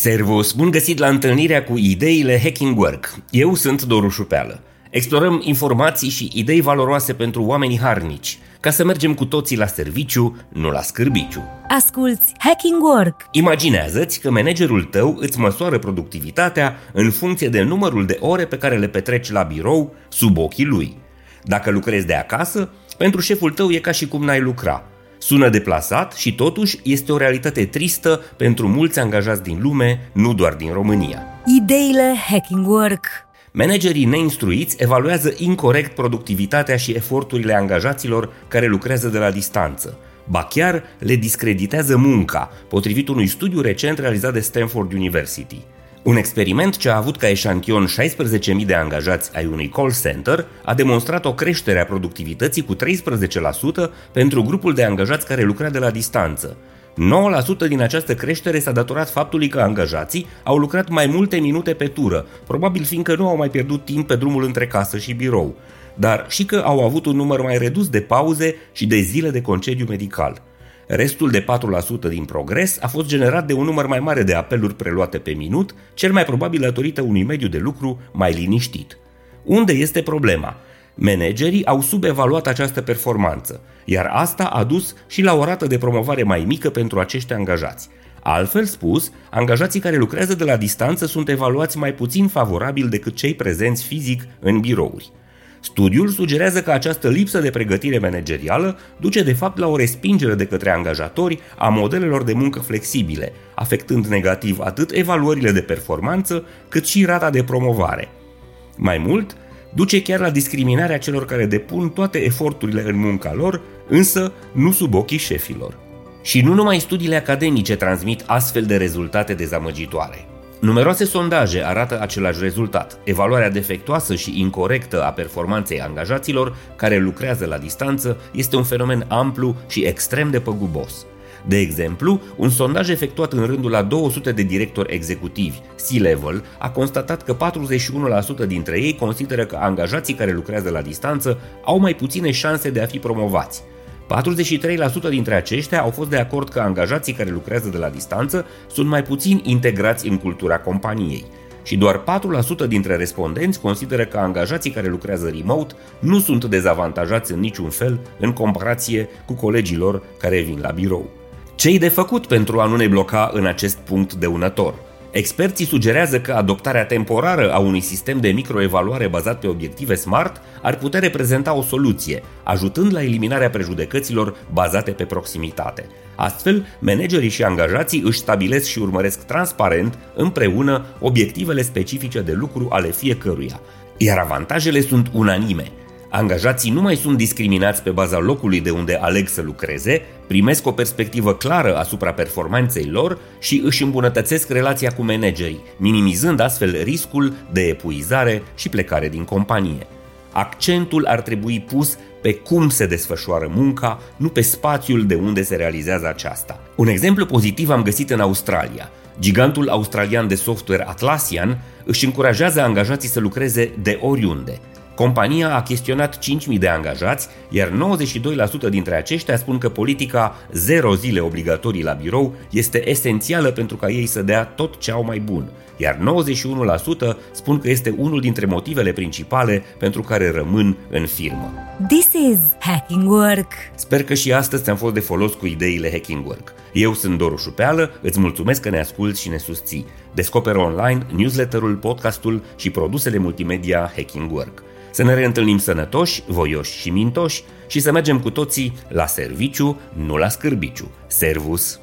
Servus! Bun găsit la întâlnirea cu ideile Hacking Work. Eu sunt Doru Șupeală. Explorăm informații și idei valoroase pentru oamenii harnici, ca să mergem cu toții la serviciu, nu la scârbiciu. Asculți Hacking Work! Imaginează-ți că managerul tău îți măsoară productivitatea în funcție de numărul de ore pe care le petreci la birou sub ochii lui. Dacă lucrezi de acasă, pentru șeful tău e ca și cum n-ai lucra. Sună deplasat și totuși este o realitate tristă pentru mulți angajați din lume, nu doar din România. Ideile Hacking Work. Managerii neinstruiți evaluează incorect productivitatea și eforturile angajaților care lucrează de la distanță. Ba chiar le discreditează munca, potrivit unui studiu recent realizat de Stanford University. Un experiment ce a avut ca eșantion 16.000 de angajați ai unui call center a demonstrat o creștere a productivității cu 13% pentru grupul de angajați care lucra de la distanță. 9% din această creștere s-a datorat faptului că angajații au lucrat mai multe minute pe tură, probabil fiindcă nu au mai pierdut timp pe drumul între casă și birou, dar și că au avut un număr mai redus de pauze și de zile de concediu medical. Restul de 4% din progres a fost generat de un număr mai mare de apeluri preluate pe minut, cel mai probabil datorită unui mediu de lucru mai liniștit. Unde este problema? Managerii au subevaluat această performanță, iar asta a dus și la o rată de promovare mai mică pentru acești angajați. Altfel spus, angajații care lucrează de la distanță sunt evaluați mai puțin favorabil decât cei prezenți fizic în birouri. Studiul sugerează că această lipsă de pregătire managerială duce de fapt la o respingere de către angajatori a modelelor de muncă flexibile, afectând negativ atât evaluările de performanță, cât și rata de promovare. Mai mult, duce chiar la discriminarea celor care depun toate eforturile în munca lor, însă nu sub ochii șefilor. Și nu numai studiile academice transmit astfel de rezultate dezamăgitoare. Numeroase sondaje arată același rezultat, evaluarea defectuoasă și incorectă a performanței angajaților care lucrează la distanță este un fenomen amplu și extrem de păgubos. De exemplu, un sondaj efectuat în rândul a 200 de directori executivi, C-level, a constatat că 41% dintre ei consideră că angajații care lucrează la distanță au mai puține șanse de a fi promovați. 43% dintre aceștia au fost de acord că angajații care lucrează de la distanță sunt mai puțin integrați în cultura companiei și doar 4% dintre respondenți consideră că angajații care lucrează remote nu sunt dezavantajați în niciun fel în comparație cu colegii lor care vin la birou. Ce-i de făcut pentru a nu ne bloca în acest punct dăunător? Experții sugerează că adoptarea temporară a unui sistem de microevaluare bazat pe obiective SMART ar putea reprezenta o soluție, ajutând la eliminarea prejudecăților bazate pe proximitate. Astfel, managerii și angajații își stabilesc și urmăresc transparent, împreună, obiectivele specifice de lucru ale fiecăruia, iar avantajele sunt unanime. Angajații nu mai sunt discriminați pe baza locului de unde aleg să lucreze, primesc o perspectivă clară asupra performanței lor și își îmbunătățesc relația cu managerii, minimizând astfel riscul de epuizare și plecare din companie. Accentul ar trebui pus pe cum se desfășoară munca, nu pe spațiul de unde se realizează aceasta. Un exemplu pozitiv am găsit în Australia. Gigantul australian de software Atlassian își încurajează angajații să lucreze de oriunde. Compania a chestionat 5.000 de angajați, iar 92% dintre aceștia spun că politica 0 zile obligatorii la birou este esențială pentru ca ei să dea tot ce au mai bun, iar 91% spun că este unul dintre motivele principale pentru care rămân în firmă. This is Hacking Work! Sper că și astăzi ți-am fost de folos cu ideile Hacking Work. Eu sunt Doru Șupeală, îți mulțumesc că ne asculți și ne susții. Descoperă online newsletterul, podcastul și produsele multimedia Hacking Work. Să ne reîntâlnim sănătoși, voioși și mintoși și să mergem cu toții la serviciu, nu la scârbiciu. Servus!